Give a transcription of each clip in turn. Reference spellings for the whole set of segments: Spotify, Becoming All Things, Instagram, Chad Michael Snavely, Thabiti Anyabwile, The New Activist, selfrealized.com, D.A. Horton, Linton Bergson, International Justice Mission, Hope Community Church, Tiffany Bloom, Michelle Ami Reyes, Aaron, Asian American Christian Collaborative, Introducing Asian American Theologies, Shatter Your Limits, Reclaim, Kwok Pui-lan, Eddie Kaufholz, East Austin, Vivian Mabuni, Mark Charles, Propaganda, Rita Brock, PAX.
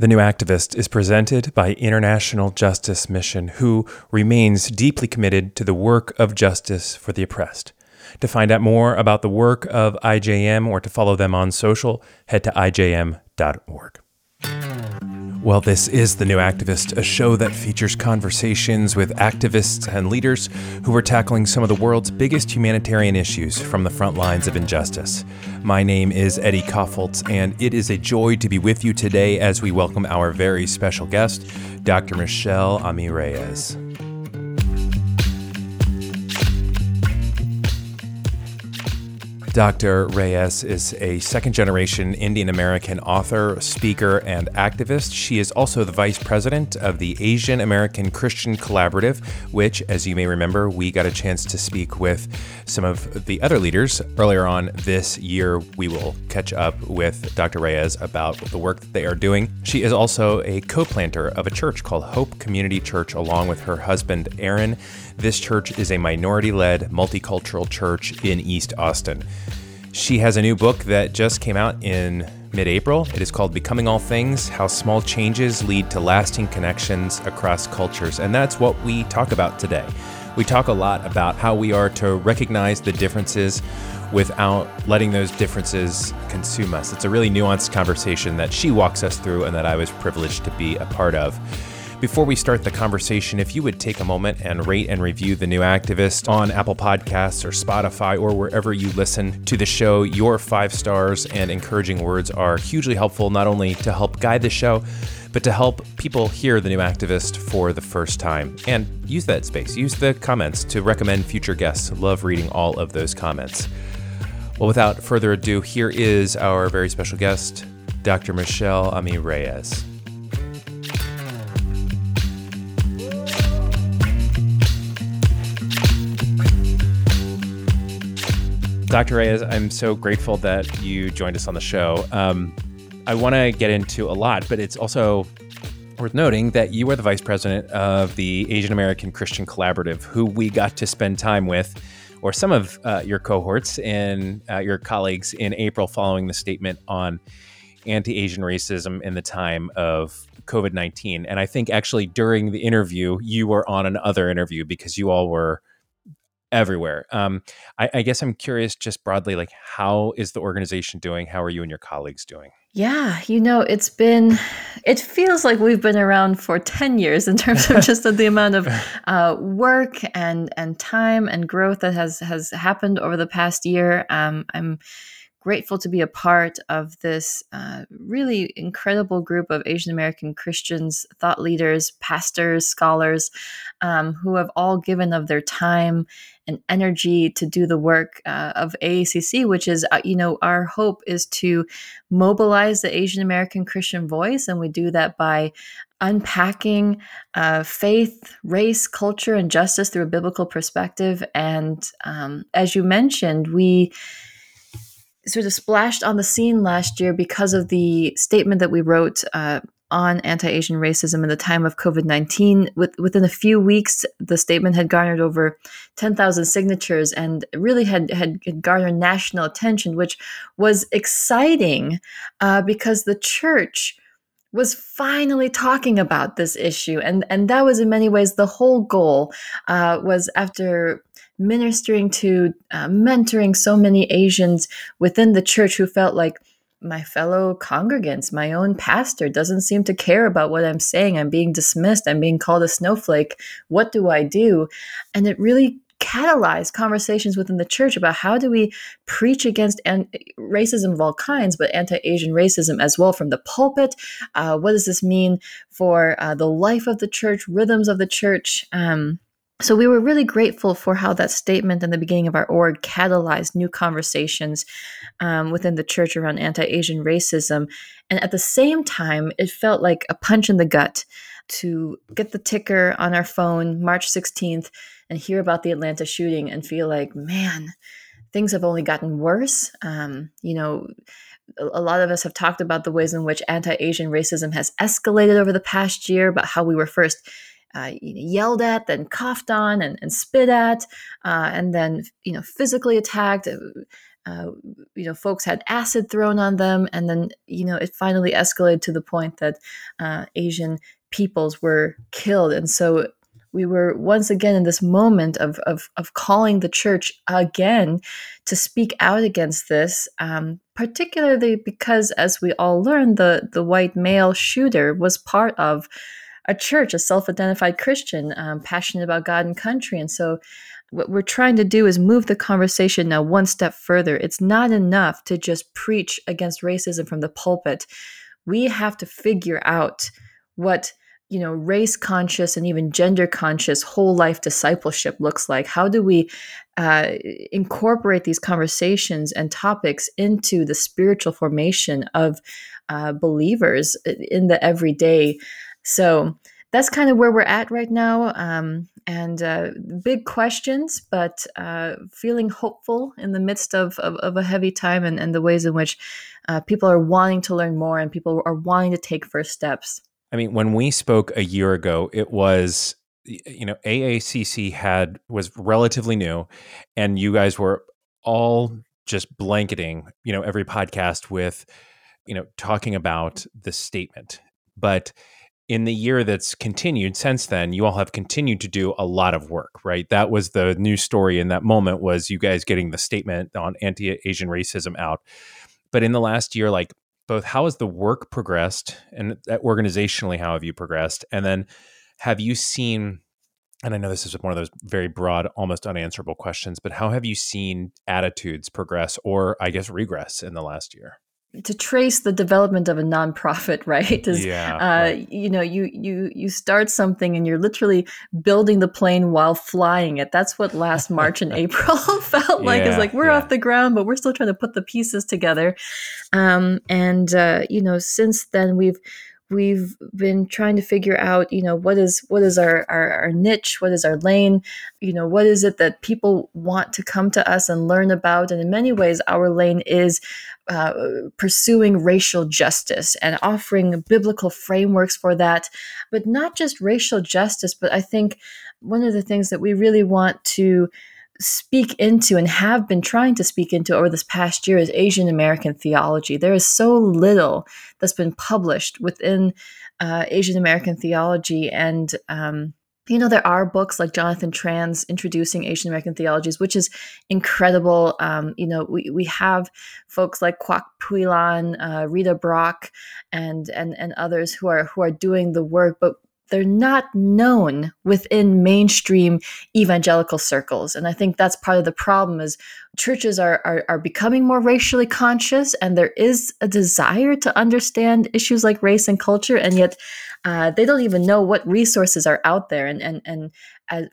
The New Activist is presented by International Justice Mission, who remains deeply committed to the work of justice for the oppressed. To find out more about the work of IJM or to follow them on social, head to ijm.org. Well, this is The New Activist, a show that features conversations with activists and leaders who are tackling some of the world's biggest humanitarian issues from the front lines of injustice. My name is Eddie Kaufholz, and it is a joy to be with you today as we welcome our very special guest, Dr. Michelle Ami Reyes. Dr. Reyes is a second-generation Indian-American author, speaker, and activist. She is also the vice president of the Asian American Christian Collaborative, which, as you may remember, we got a chance to speak with some of the other leaders earlier on this year. We will catch up with Dr. Reyes about the work that they are doing. She is also a co-planter of a church called Hope Community Church, along with her husband, Aaron. This church is a minority-led, multicultural church in East Austin. She has a new book that just came out in mid-April. It is called Becoming All Things, How Small Changes Lead to Lasting Connections Across Cultures. And that's what we talk about today. We talk a lot about how we are to recognize the differences without letting those differences consume us. It's a really nuanced conversation that she walks us through and that I was privileged to be a part of. Before we start the conversation, if you would take a moment and rate and review The New Activist on Apple Podcasts or Spotify or wherever you listen to the show, your 5 stars and encouraging words are hugely helpful, not only to help guide the show, but to help people hear The New Activist for the first time. And use that space, use the comments to recommend future guests. Love reading all of those comments. Well, without further ado, here is our very special guest, Dr. Michelle Ami Reyes. Dr. Reyes, I'm so grateful that you joined us on the show. I want to get into a lot, but it's also worth noting that you are the vice president of the Asian American Christian Collaborative, who we got to spend time with, or some of your cohorts and your colleagues in April following the statement on anti-Asian racism in the time of COVID-19. And I think actually during the interview, you were on another interview because you all were everywhere. I guess I'm curious just broadly, like, how is the organization doing? How are you and your colleagues doing? Yeah, you know, it feels like we've been around for 10 years in terms of just the amount of work and time and growth that has happened over the past year. I'm grateful to be a part of this really incredible group of Asian American Christians, thought leaders, pastors, scholars, who have all given of their time and energy to do the work of AACC, which is, you know, our hope is to mobilize the Asian American Christian voice. And we do that by unpacking faith, race, culture, and justice through a biblical perspective. And as you mentioned, we sort of splashed on the scene last year because of the statement that we wrote on anti-Asian racism in the time of COVID-19. Within a few weeks, the statement had garnered over 10,000 signatures and really had garnered national attention, which was exciting because the church was finally talking about this issue. And that was in many ways the whole goal, was after ministering to, mentoring so many Asians within the church who felt like, my fellow congregants, my own pastor doesn't seem to care about what I'm saying. I'm being dismissed. I'm being called a snowflake. What do I do? And it really catalyzed conversations within the church about how do we preach against racism of all kinds, but anti-Asian racism as well from the pulpit. What does this mean for the life of the church, rhythms of the church? So we were really grateful for how that statement in the beginning of our org catalyzed new conversations within the church around anti-Asian racism. And at the same time, it felt like a punch in the gut to get the ticker on our phone March 16th and hear about the Atlanta shooting and feel like, man, things have only gotten worse. You know, a lot of us have talked about the ways in which anti-Asian racism has escalated over the past year, about how we were first yelled at, then coughed on and spit at, and then, you know, physically attacked, folks had acid thrown on them. And then, it finally escalated to the point that Asian peoples were killed. And so we were once again in this moment of calling the church again to speak out against this, particularly because, as we all learned, the white male shooter was part of a church, a self-identified Christian, passionate about God and country. And so what we're trying to do is move the conversation now one step further. It's not enough to just preach against racism from the pulpit. We have to figure out what race conscious and even gender conscious whole life discipleship looks like. How do we incorporate these conversations and topics into the spiritual formation of believers in the everyday? So that's kind of where we're at right now. And big questions, but feeling hopeful in the midst of a heavy time and the ways in which people are wanting to learn more and people are wanting to take first steps. I mean, when we spoke a year ago, it was, AACC was relatively new, and you guys were all just blanketing, every podcast with, talking about the statement. But in the year that's continued since then, you all have continued to do a lot of work, right? That was the news story in that moment, was you guys getting the statement on anti-Asian racism out. But in the last year, both how has the work progressed, and organizationally, how have you progressed? And then have you seen, and I know this is one of those very broad, almost unanswerable questions, but how have you seen attitudes progress, or I guess regress, in the last year? To trace the development of a nonprofit, right? Right. You start something and you're literally building the plane while flying it. That's what last March and April felt like. It's like we're off the ground, but we're still trying to put the pieces together. Since then we've been trying to figure out, what is our niche, what is our lane, what is it that people want to come to us and learn about. And in many ways, our lane is pursuing racial justice and offering biblical frameworks for that, but not just racial justice. But I think one of the things that we really want to speak into and have been trying to speak into over this past year is Asian American theology. There is so little that's been published within Asian American theology. And, there are books like Jonathan Tran's Introducing Asian American Theologies, which is incredible. We have folks like Kwok Pui-lan, Rita Brock, and others who are doing the work, but they're not known within mainstream evangelical circles. And I think that's part of the problem is churches are becoming more racially conscious, and there is a desire to understand issues like race and culture, and yet they don't even know what resources are out there. And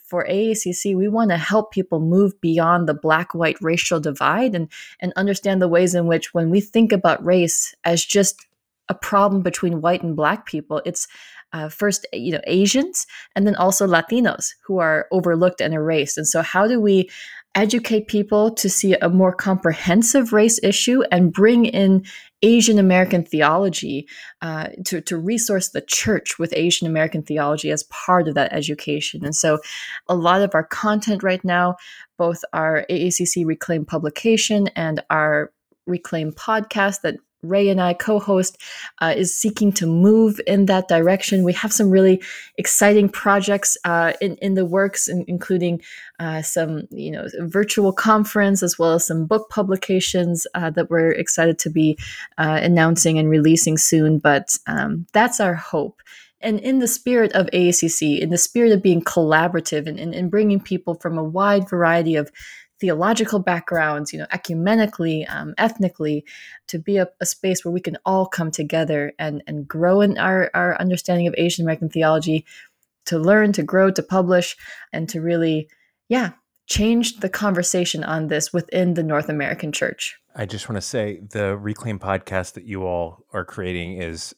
for AACC, we want to help people move beyond the black-white racial divide and understand the ways in which when we think about race as just a problem between white and black people, it's first, Asians, and then also Latinos who are overlooked and erased. And so how do we educate people to see a more comprehensive race issue and bring in Asian American theology to resource the church with Asian American theology as part of that education? And so a lot of our content right now, both our AACC Reclaim publication and our Reclaim podcast that Ray and I co-host, is seeking to move in that direction. We have some really exciting projects in the works, including some virtual conference, as well as some book publications that we're excited to be announcing and releasing soon. But that's our hope. And in the spirit of AACC, in the spirit of being collaborative and bringing people from a wide variety of theological backgrounds, ecumenically, ethnically, to be a space where we can all come together and grow in our understanding of Asian American theology, to learn, to grow, to publish, and to really, change the conversation on this within the North American church. I just want to say the Reclaim podcast that you all are creating is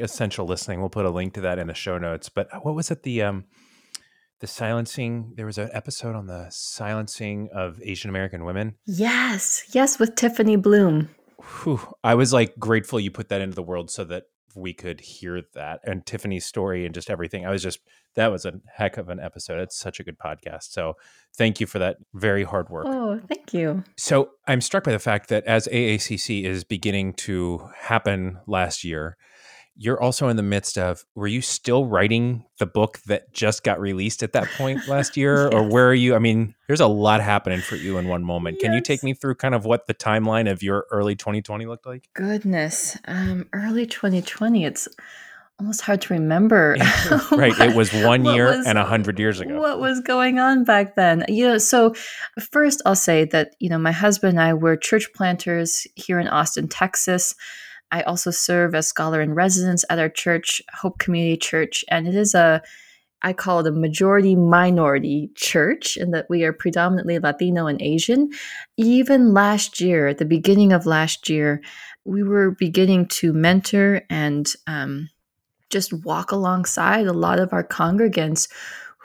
essential listening. We'll put a link to that in the show notes. But what was it? The silencing, there was an episode on the silencing of Asian American women. Yes, with Tiffany Bloom. Whew. I was grateful you put that into the world so that we could hear that, and Tiffany's story and just everything. That was a heck of an episode. It's such a good podcast. So thank you for that very hard work. Oh, thank you. So I'm struck by the fact that as AACC is beginning to happen last year, you're also in the midst of, were you still writing the book that just got released at that point last year? Yes. Or where are you? I mean, there's a lot happening for you in one moment. Yes. Can you take me through kind of what the timeline of your early 2020 looked like? Goodness. Early 2020, it's almost hard to remember. Right. It was 1 year and 100 years ago. What was going on back then? You know, so first I'll say that, you know, my husband and I were church planters here in Austin, Texas. I also serve as scholar in residence at our church, Hope Community Church, and it is I call it a majority-minority church, in that we are predominantly Latino and Asian. Even last year, at the beginning of last year, we were beginning to mentor and just walk alongside a lot of our congregants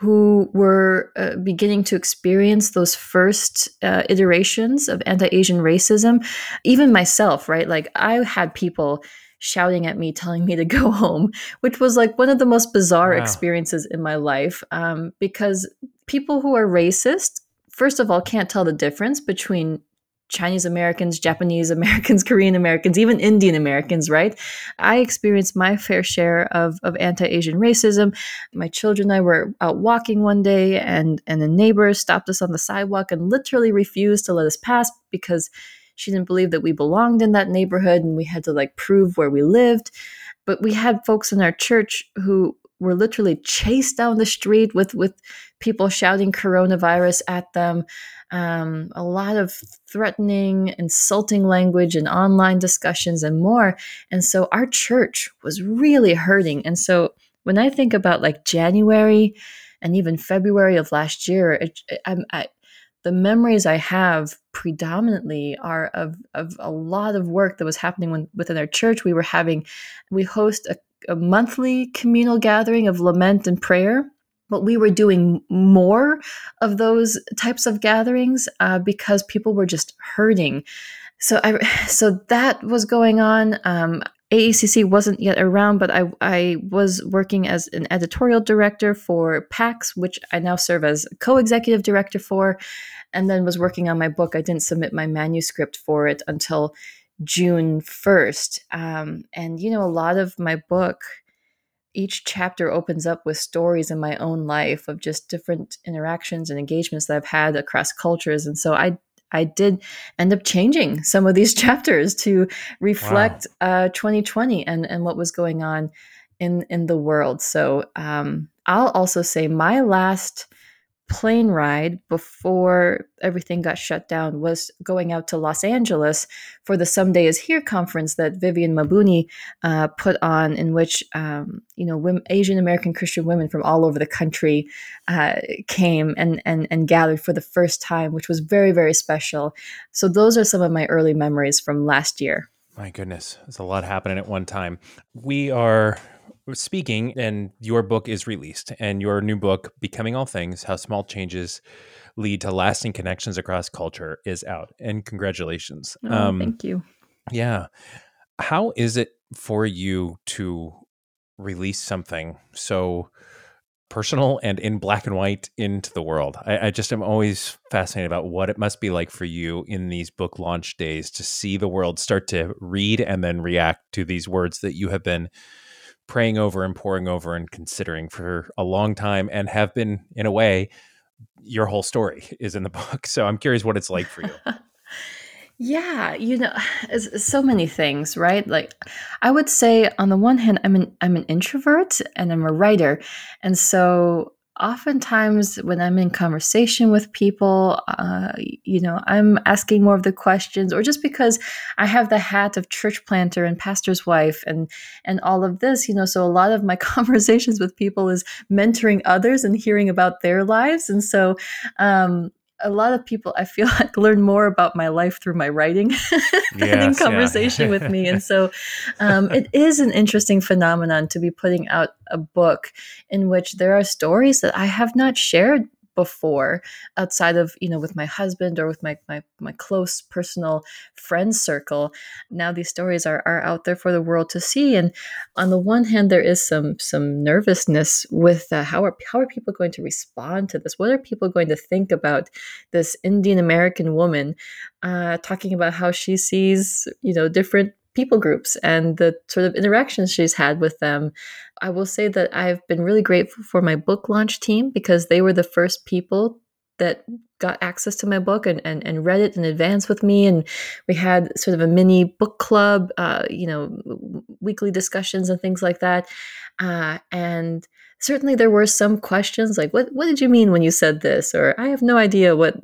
who were beginning to experience those first iterations of anti-Asian racism. Even myself, right? Like, I had people shouting at me, telling me to go home, which was like one of the most bizarre experiences in my life, because people who are racist, first of all, can't tell the difference between Chinese Americans, Japanese Americans, Korean Americans, even Indian Americans, right? I experienced my fair share of anti-Asian racism. My children and I were out walking one day, and a neighbor stopped us on the sidewalk and literally refused to let us pass because she didn't believe that we belonged in that neighborhood, and we had to like prove where we lived. But we had folks in our church who were literally chased down the street with people shouting coronavirus at them. A lot of threatening, insulting language and online discussions and more. And so our church was really hurting. And so when I think about like January and even February of last year, the memories I have predominantly are of a lot of work that was happening within our church. We host a monthly communal gathering of lament and prayer. But we were doing more of those types of gatherings because people were just hurting. So that was going on. AACC wasn't yet around, but I was working as an editorial director for PAX, which I now serve as co-executive director for, and then was working on my book. I didn't submit my manuscript for it until June 1st. And, you know, a lot of my book, each chapter opens up with stories in my own life of just different interactions and engagements that I've had across cultures. And so I did end up changing some of these chapters to reflect 2020 and what was going on in the world. So I'll also say my last plane ride before everything got shut down was going out to Los Angeles for the Someday Is Here conference that Vivian Mabuni put on, in which Asian American Christian women from all over the country came and gathered for the first time, which was very, very special. So those are some of my early memories from last year. My goodness, there's a lot happening at one time. We are speaking, and your book is released, and your new book, Becoming All Things: How Small Changes Lead to Lasting Connections Across Culture, is out. And congratulations. Thank you. Yeah. How is it for you to release something so personal and in black and white into the world? I just am always fascinated about what it must be like for you in these book launch days to see the world start to read and then react to these words that you have been praying over and poring over and considering for a long time, and have been, in a way, your whole story is in the book. So I'm curious what it's like for you. Yeah, you know, so many things, right? Like, I would say on the one hand, I'm an introvert and I'm a writer. And so oftentimes when I'm in conversation with people, I'm asking more of the questions, or just because I have the hat of church planter and pastor's wife and all of this, you know, so a lot of my conversations with people is mentoring others and hearing about their lives. And so, a lot of people, I feel like, learn more about my life through my writing than in conversation with me. And so it is an interesting phenomenon to be putting out a book in which there are stories that I have not shared before outside of, you know, with my husband or with my close personal friend circle. Now these stories are out there for the world to see. And on the one hand, there is some nervousness with how are people going to respond to this? What are people going to think about this Indian American woman talking about how she sees, you know, different people groups and the sort of interactions she's had with them? I will say that I've been really grateful for my book launch team because they were the first people that got access to my book and read it in advance with me. And we had sort of a mini book club, weekly discussions and things like that. And certainly there were some questions like, what did you mean when you said this? Or I have no idea what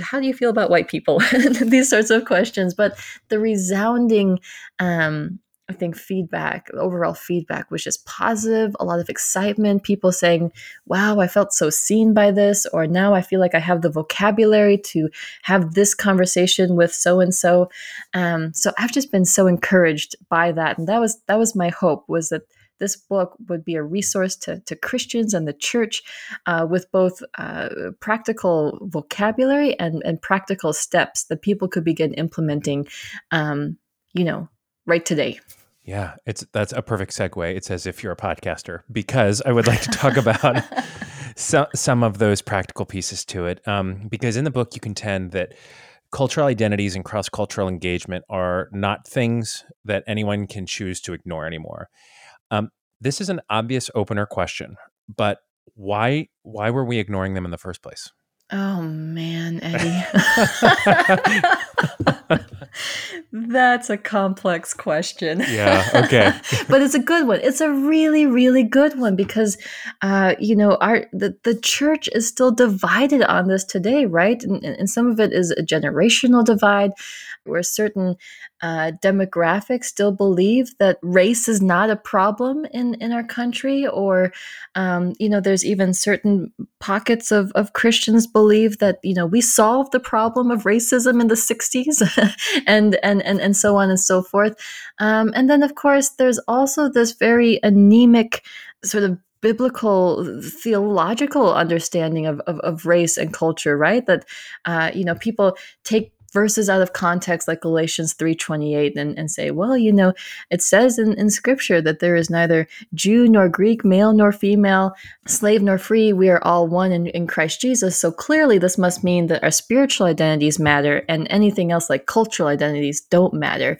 how do you feel about white people? These sorts of questions. But the resounding, I think overall feedback was just positive, a lot of excitement, people saying, wow, I felt so seen by this, or now I feel like I have the vocabulary to have this conversation with so-and-so. So I've just been so encouraged by that. And that was my hope, was that this book would be a resource to Christians and the church with both practical vocabulary and practical steps that people could begin implementing, right today. Yeah, that's a perfect segue. It's as if you're a podcaster, because I would like to talk about some of those practical pieces to it. Because in the book, you contend that cultural identities and cross-cultural engagement are not things that anyone can choose to ignore anymore. This is an obvious opener question, but why were we ignoring them in the first place? Oh man, Eddie. That's a complex question. Yeah, okay. But it's a good one. It's a really, really good one because, the church is still divided on this today, right? And some of it is a generational divide where certain demographics still believe that race is not a problem in our country. Or, there's even certain pockets of Christians believe that, you know, we solved the problem of racism in the 60s and so on and so forth. And then, of course, there's also this very anemic sort of biblical, theological understanding of race and culture, right? That, people take verses out of context like Galatians 3:28 and say, well, you know, it says in scripture that there is neither Jew nor Greek, male nor female, slave nor free. We are all one in Christ Jesus. So clearly this must mean that our spiritual identities matter and anything else like cultural identities don't matter.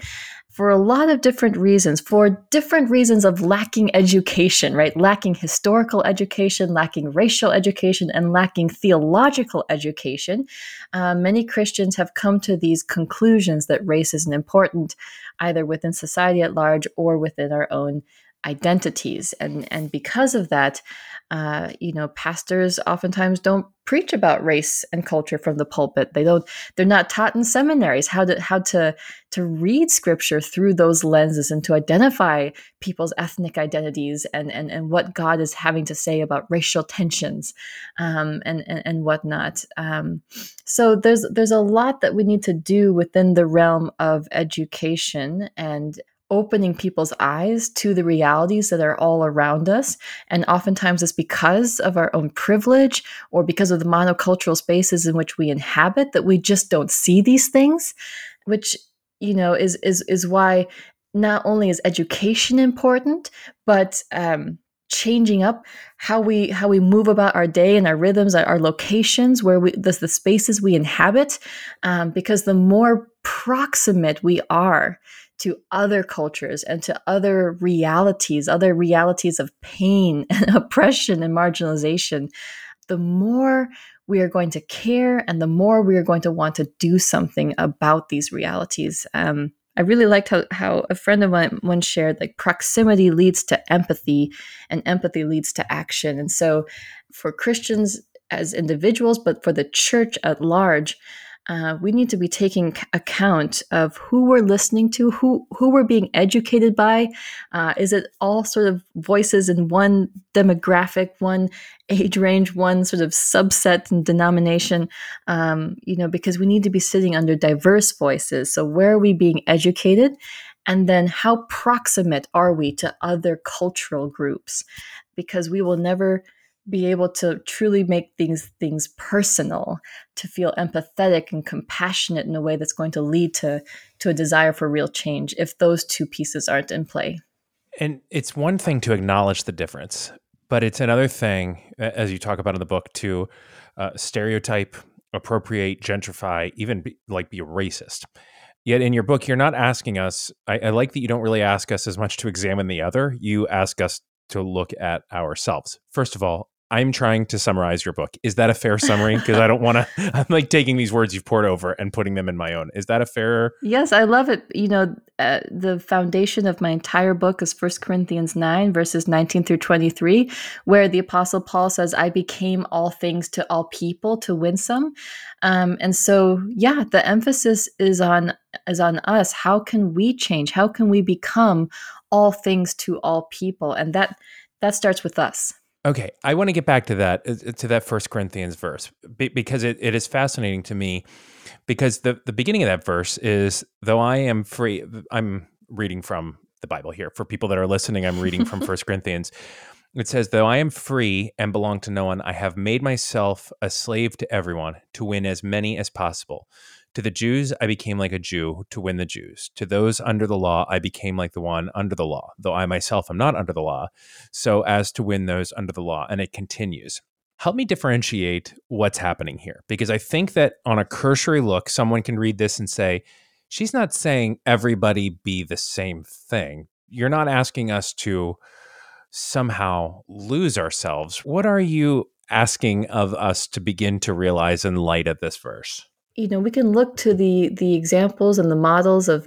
For a lot of different reasons, of lacking education, right? Lacking historical education, lacking racial education, and lacking theological education. Many Christians have come to these conclusions that race isn't important either within society at large or within our own identities. And because of that, pastors oftentimes don't preach about race and culture from the pulpit. They're not taught in seminaries how to read scripture through those lenses and to identify people's ethnic identities and what God is having to say about racial tensions and whatnot. So there's a lot that we need to do within the realm of education and opening people's eyes to the realities that are all around us. And oftentimes it's because of our own privilege or because of the monocultural spaces in which we inhabit that we just don't see these things, which, is why not only is education important, but changing up how we move about our day and our rhythms, our locations, where the spaces we inhabit, because the more proximate we are to other cultures and to other realities of pain and oppression and marginalization, the more we are going to care and the more we are going to want to do something about these realities. I really liked how a friend of mine once shared, like, proximity leads to empathy and empathy leads to action. And so for Christians as individuals, but for the church at large, we need to be taking account of who we're listening to, who we're being educated by. Is it all sort of voices in one demographic, one age range, one sort of subset and denomination? Because we need to be sitting under diverse voices. So where are we being educated? And then how proximate are we to other cultural groups? Because we will never be able to truly make things personal, to feel empathetic and compassionate in a way that's going to lead to a desire for real change if those two pieces aren't in play. And it's one thing to acknowledge the difference, but it's another thing, as you talk about in the book, to stereotype, appropriate, gentrify, even be racist. Yet in your book, you're not asking us, I like that you don't really ask us as much to examine the other. You ask us to look at ourselves. First of all, I'm trying to summarize your book. Is that a fair summary? Because I don't want to, I'm like taking these words you've poured over and putting them in my own. Is that a fair? Yes, I love it. You know, the foundation of my entire book is 1 Corinthians 9, verses 19 through 23, where the Apostle Paul says, I became all things to all people to win some. And so, yeah, the emphasis is on us. How can we change? How can we become all things to all people? And that starts with us. Okay, I want to get back to that 1 Corinthians verse, because it is fascinating to me, because the beginning of that verse is, though I am free, I'm reading from the Bible here. For people that are listening, I'm reading from 1 Corinthians. It says, though I am free and belong to no one, I have made myself a slave to everyone to win as many as possible. To the Jews, I became like a Jew to win the Jews. To those under the law, I became like the one under the law, though I myself am not under the law, so as to win those under the law. And it continues. Help me differentiate what's happening here, because I think that on a cursory look, someone can read this and say, she's not saying everybody be the same thing. You're not asking us to somehow lose ourselves. What are you asking of us to begin to realize in light of this verse? You know, we can look to the examples and the models of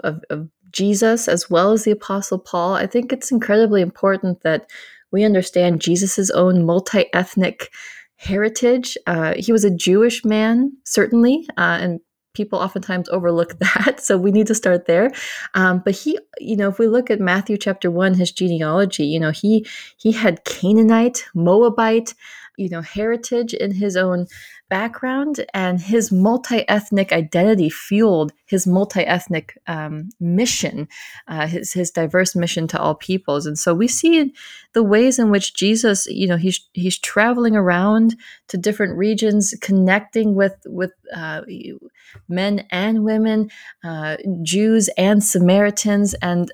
Jesus as well as the Apostle Paul. I think it's incredibly important that we understand Jesus's own multi-ethnic heritage. He was a Jewish man, certainly, and people oftentimes overlook that. So we need to start there. But he, you know, if we look at Matthew chapter 1, his genealogy, you know, he had Canaanite, Moabite, you know, heritage in his own background, and his multi-ethnic identity fueled his multi-ethnic mission, his diverse mission to all peoples. And so we see the ways in which Jesus, you know, he's traveling around to different regions, connecting with men and women, Jews and Samaritans. And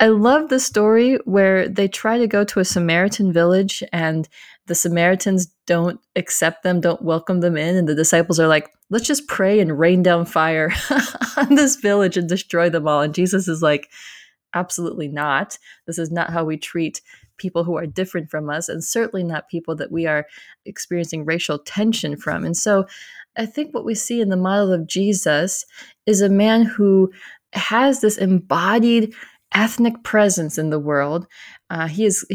I love the story where they try to go to a Samaritan village, and the Samaritans don't accept them, don't welcome them in. And the disciples are like, let's just pray and rain down fire on this village and destroy them all. And Jesus is like, absolutely not. This is not how we treat people who are different from us, and certainly not people that we are experiencing racial tension from. And so I think what we see in the model of Jesus is a man who has this embodied ethnic presence in the world. He is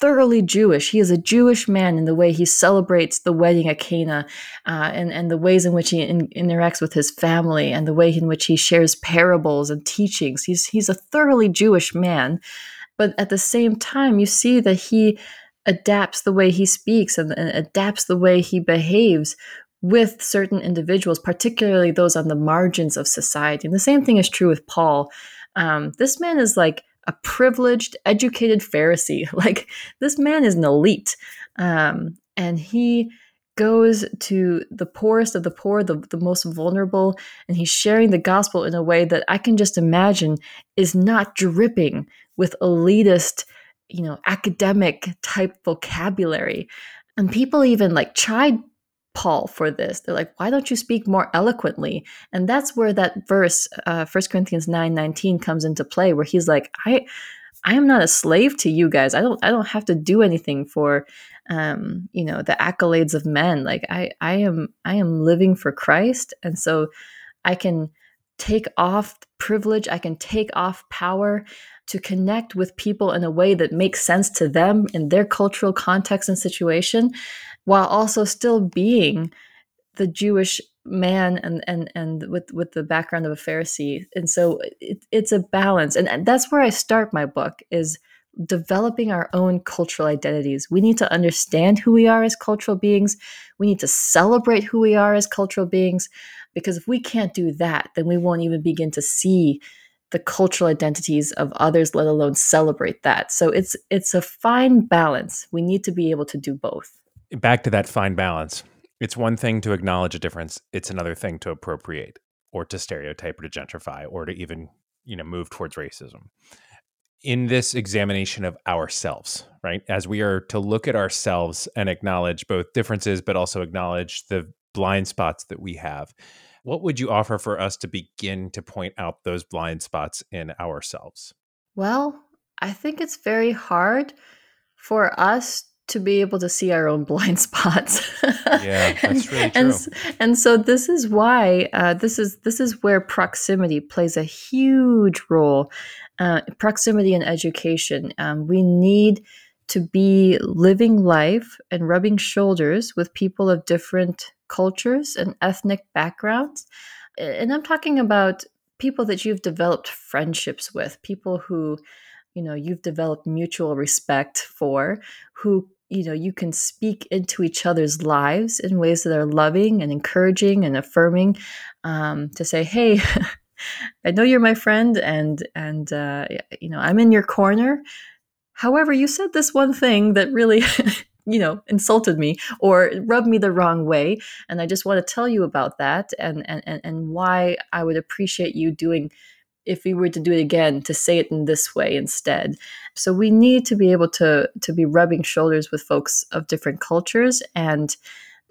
thoroughly Jewish. He is a Jewish man in the way he celebrates the wedding at Cana, and the ways in which he interacts with his family, and the way in which he shares parables and teachings. He's a thoroughly Jewish man, but at the same time, you see that he adapts the way he speaks and adapts the way he behaves with certain individuals, particularly those on the margins of society. And the same thing is true with Paul. This man is like a privileged, educated Pharisee. Like, this man is an elite. And he goes to the poorest of the poor, the most vulnerable, and he's sharing the gospel in a way that I can just imagine is not dripping with elitist, you know, academic type vocabulary. And people even like chide Paul for this. They're like, why don't you speak more eloquently? And that's where that verse, 1 Corinthians 9:19, comes into play, where he's like, I am not a slave to you guys. I don't have to do anything for, you know, the accolades of men. Like, I am living for Christ. And so I can take off privilege. I can take off power to connect with people in a way that makes sense to them in their cultural context and situation, while also still being the Jewish man and with the background of a Pharisee. And so it's a balance. And that's where I start my book, is developing our own cultural identities. We need to understand who we are as cultural beings. We need to celebrate who we are as cultural beings, because if we can't do that, then we won't even begin to see the cultural identities of others, let alone celebrate that. So it's a fine balance. We need to be able to do both. Back to that fine balance. It's one thing to acknowledge a difference. It's another thing to appropriate or to stereotype or to gentrify or to even, move towards racism. In this examination of ourselves, right? As we are to look at ourselves and acknowledge both differences, but also acknowledge the blind spots that we have. What would you offer for us to begin to point out those blind spots in ourselves? Well, I think it's very hard for us to be able to see our own blind spots. Yeah, that's really true. And so this is why this is where proximity plays a huge role. Proximity in education. We need to be living life and rubbing shoulders with people of different cultures and ethnic backgrounds. And I'm talking about people that you've developed friendships with, people who, you've developed mutual respect for, who, you can speak into each other's lives in ways that are loving and encouraging and affirming, to say, hey, I know you're my friend and I'm in your corner. However, you said this one thing that really, insulted me or rubbed me the wrong way. And I just want to tell you about that and why I would appreciate you doing, if we were to do it again, to say it in this way instead. So we need to be able to be rubbing shoulders with folks of different cultures. And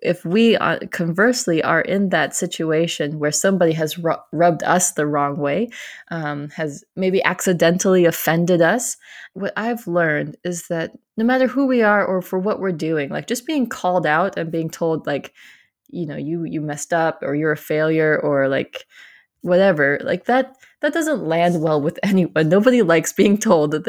if we conversely are in that situation where somebody has rubbed us the wrong way, has maybe accidentally offended us, what I've learned is that no matter who we are or for what we're doing, like just being called out and being told like, you messed up or you're a failure or like whatever, like that doesn't land well with anyone. Nobody likes being told that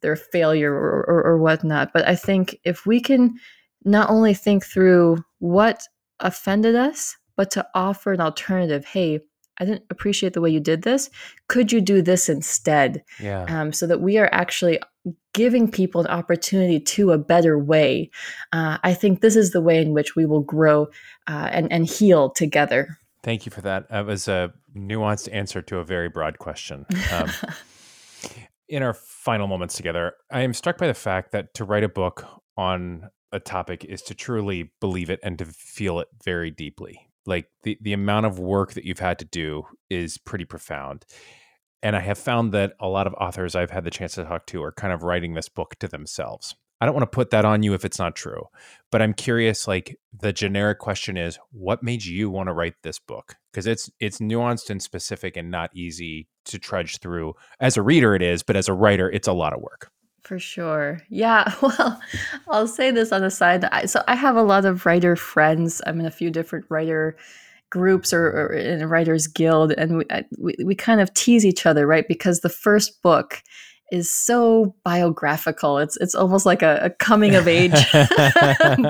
they're a failure or whatnot. But I think if we can not only think through what offended us, but to offer an alternative. Hey, I didn't appreciate the way you did this. Could you do this instead? Yeah. So that we are actually giving people an opportunity to a better way. I think this is the way in which we will grow and heal together. Thank you for that. That was a nuanced answer to a very broad question. In our final moments together, I am struck by the fact that to write a book on a topic is to truly believe it and to feel it very deeply. Like the amount of work that you've had to do is pretty profound. And I have found that a lot of authors I've had the chance to talk to are kind of writing this book to themselves. I don't want to put that on you if it's not true, but I'm curious, like the generic question is, what made you want to write this book? Because it's nuanced and specific and not easy to trudge through. As a reader it is, but as a writer, it's a lot of work. For sure. Yeah. Well, I'll say this on the side. So I have a lot of writer friends. I'm in a few different writer groups or in a writer's guild. And we kind of tease each other, right? Because the first book is so biographical. It's almost like a coming of age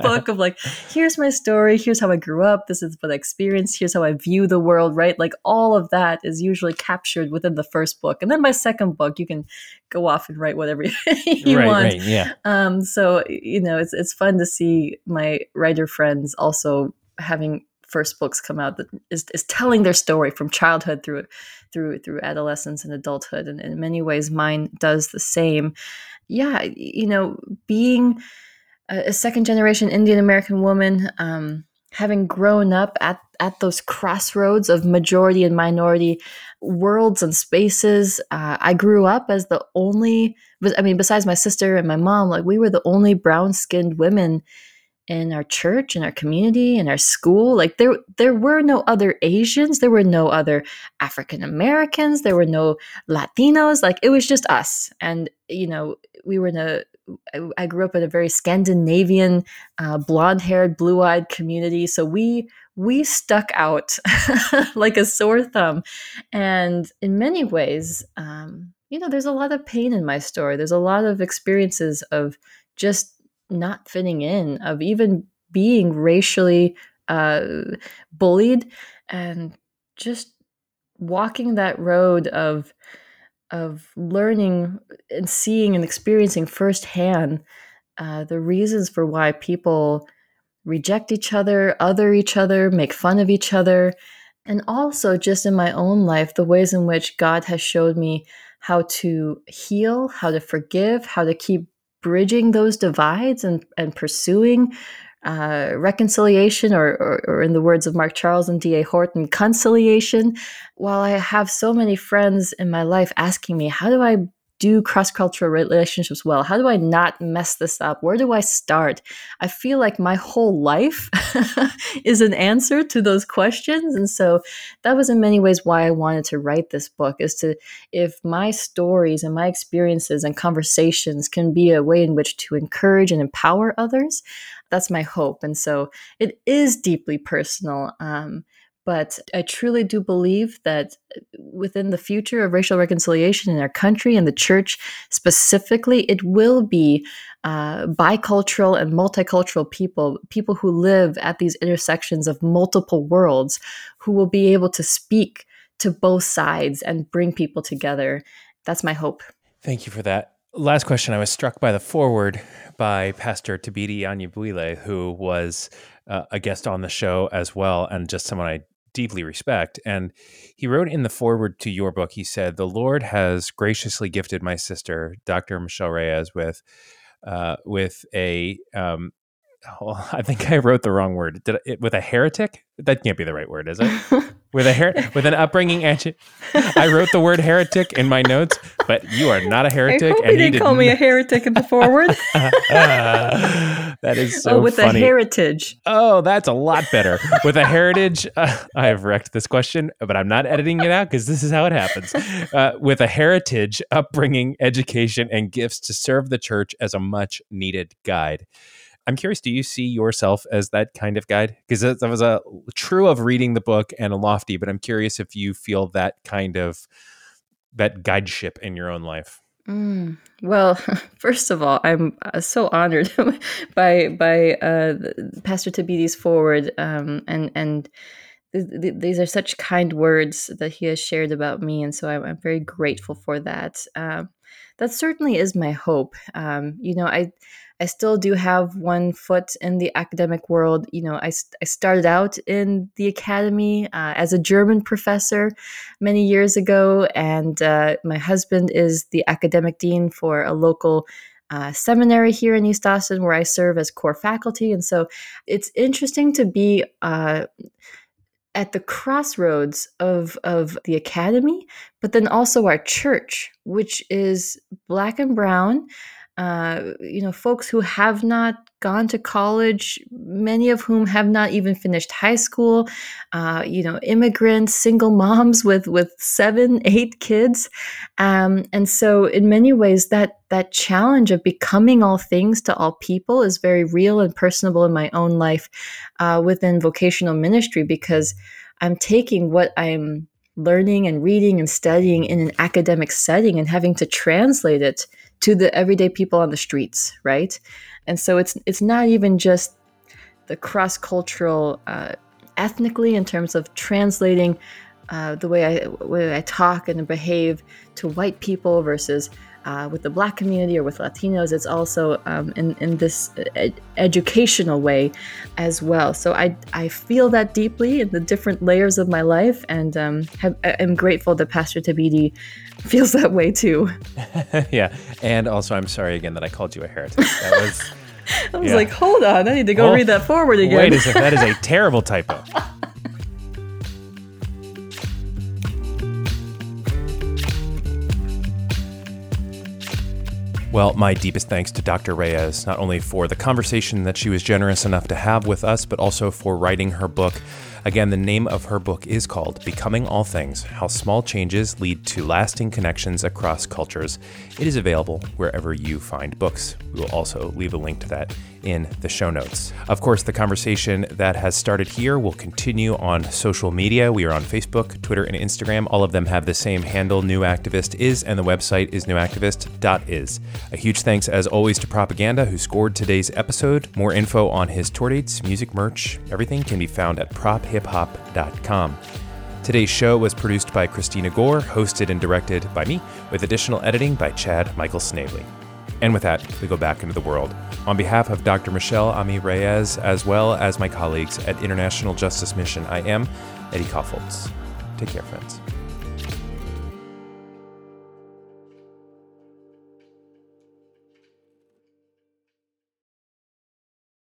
book of like, here's my story. Here's how I grew up. This is what I experienced. Here's how I view the world, right? Like all of that is usually captured within the first book. And then my second book, you can go off and write whatever you want. Right, yeah. So, it's fun to see my writer friends also having first books come out that is telling their story from childhood through adolescence and adulthood. And in many ways, mine does the same. Yeah, being a second generation Indian American woman, having grown up at those crossroads of majority and minority worlds and spaces, I grew up as the only, besides my sister and my mom, like we were the only brown-skinned women in our church, in our community, in our school. Like there were no other Asians. There were no other African Americans. There were no Latinos. Like it was just us. And, we were in I grew up in a very Scandinavian, blonde-haired, blue-eyed community. So we stuck out like a sore thumb. And in many ways, there's a lot of pain in my story. There's a lot of experiences of just not fitting in, of even being racially bullied, and just walking that road of learning and seeing and experiencing firsthand the reasons for why people reject each other, other each other, make fun of each other, And also just in my own life, the ways in which God has showed me how to heal, how to forgive, how to keep bridging those divides and pursuing reconciliation, or in the words of Mark Charles and D.A. Horton, conciliation. While I have so many friends in my life asking me, how do I do cross-cultural relationships well? How do I not mess this up? Where do I start? I feel like my whole life is an answer to those questions. And so that was in many ways why I wanted to write this book, is to, if my stories and my experiences and conversations can be a way in which to encourage and empower others, that's my hope. And so it is deeply personal. But I truly do believe that within the future of racial reconciliation in our country and the church specifically, it will be bicultural and multicultural people who live at these intersections of multiple worlds, who will be able to speak to both sides and bring people together. That's my hope. Thank you for that. Last question. I was struck by the foreword by Pastor Thabiti Anyabwile, who was a guest on the show as well, and just someone I deeply respect. And he wrote in the foreword to your book, he said, "The Lord has graciously gifted my sister, Dr. Michelle Reyes, with a heretic? That can't be the right word, is it? With an upbringing agent. I wrote the word heretic in my notes, but you are not a heretic." I hope he didn't call me a heretic in the foreword. That is so funny. With a heritage. Oh, that's a lot better. With a heritage, I have wrecked this question, but I'm not editing it out because this is how it happens. With a heritage, upbringing, education, and gifts to serve the church as a much-needed guide. I'm curious, do you see yourself as that kind of guide? Because that was true of reading the book and a lofty, but I'm curious if you feel that kind of, that guideship in your own life. Well, first of all, I'm so honored by Pastor Thabiti's foreword, and these are such kind words that he has shared about me, and so I'm very grateful for that. That certainly is my hope. I still do have one foot in the academic world. I started out in the academy as a German professor many years ago, and my husband is the academic dean for a local seminary here in East Austin, where I serve as core faculty. And so it's interesting to be at the crossroads of the academy, but then also our church, which is Black and brown, folks who have not gone to college, many of whom have not even finished high school, immigrants, single moms with 7, 8 kids. And so in many ways, that challenge of becoming all things to all people is very real and personable in my own life within vocational ministry, because I'm taking what I'm learning and reading and studying in an academic setting and having to translate it to the everyday people on the streets, right? And so it's not even just the cross-cultural, ethnically, in terms of translating the way I talk and behave to white people versus with the Black community or with Latinos. It's also in this educational way as well. So I feel that deeply in the different layers of my life, and I'm grateful that Pastor Thabiti feels that way too. Yeah, and also I'm sorry again that I called you a heretic. That was I was like, hold on, I need to go read that forward again. Wait a second, that is a terrible typo. Well, my deepest thanks to Dr. Reyes, not only for the conversation that she was generous enough to have with us, but also for writing her book. Again, the name of her book is called Becoming All Things: How Small Changes Lead to Lasting Connections Across Cultures. It is available wherever you find books. We will also leave a link to that in the show notes. Of course, the conversation that has started here will continue on social media. We are on Facebook, Twitter, and Instagram. All of them have the same handle, New Activist Is, and the website is newactivist.is. A huge thanks, as always, to Propaganda, who scored today's episode. More info on his tour dates, music, merch, everything can be found at prophiphop.com. Today's show was produced by Christina Gore, hosted and directed by me, with additional editing by Chad Michael Snavely. And with that, we go back into the world. On behalf of Dr. Michelle Ami Reyes, as well as my colleagues at International Justice Mission, I am Eddie Kaufholz. Take care, friends.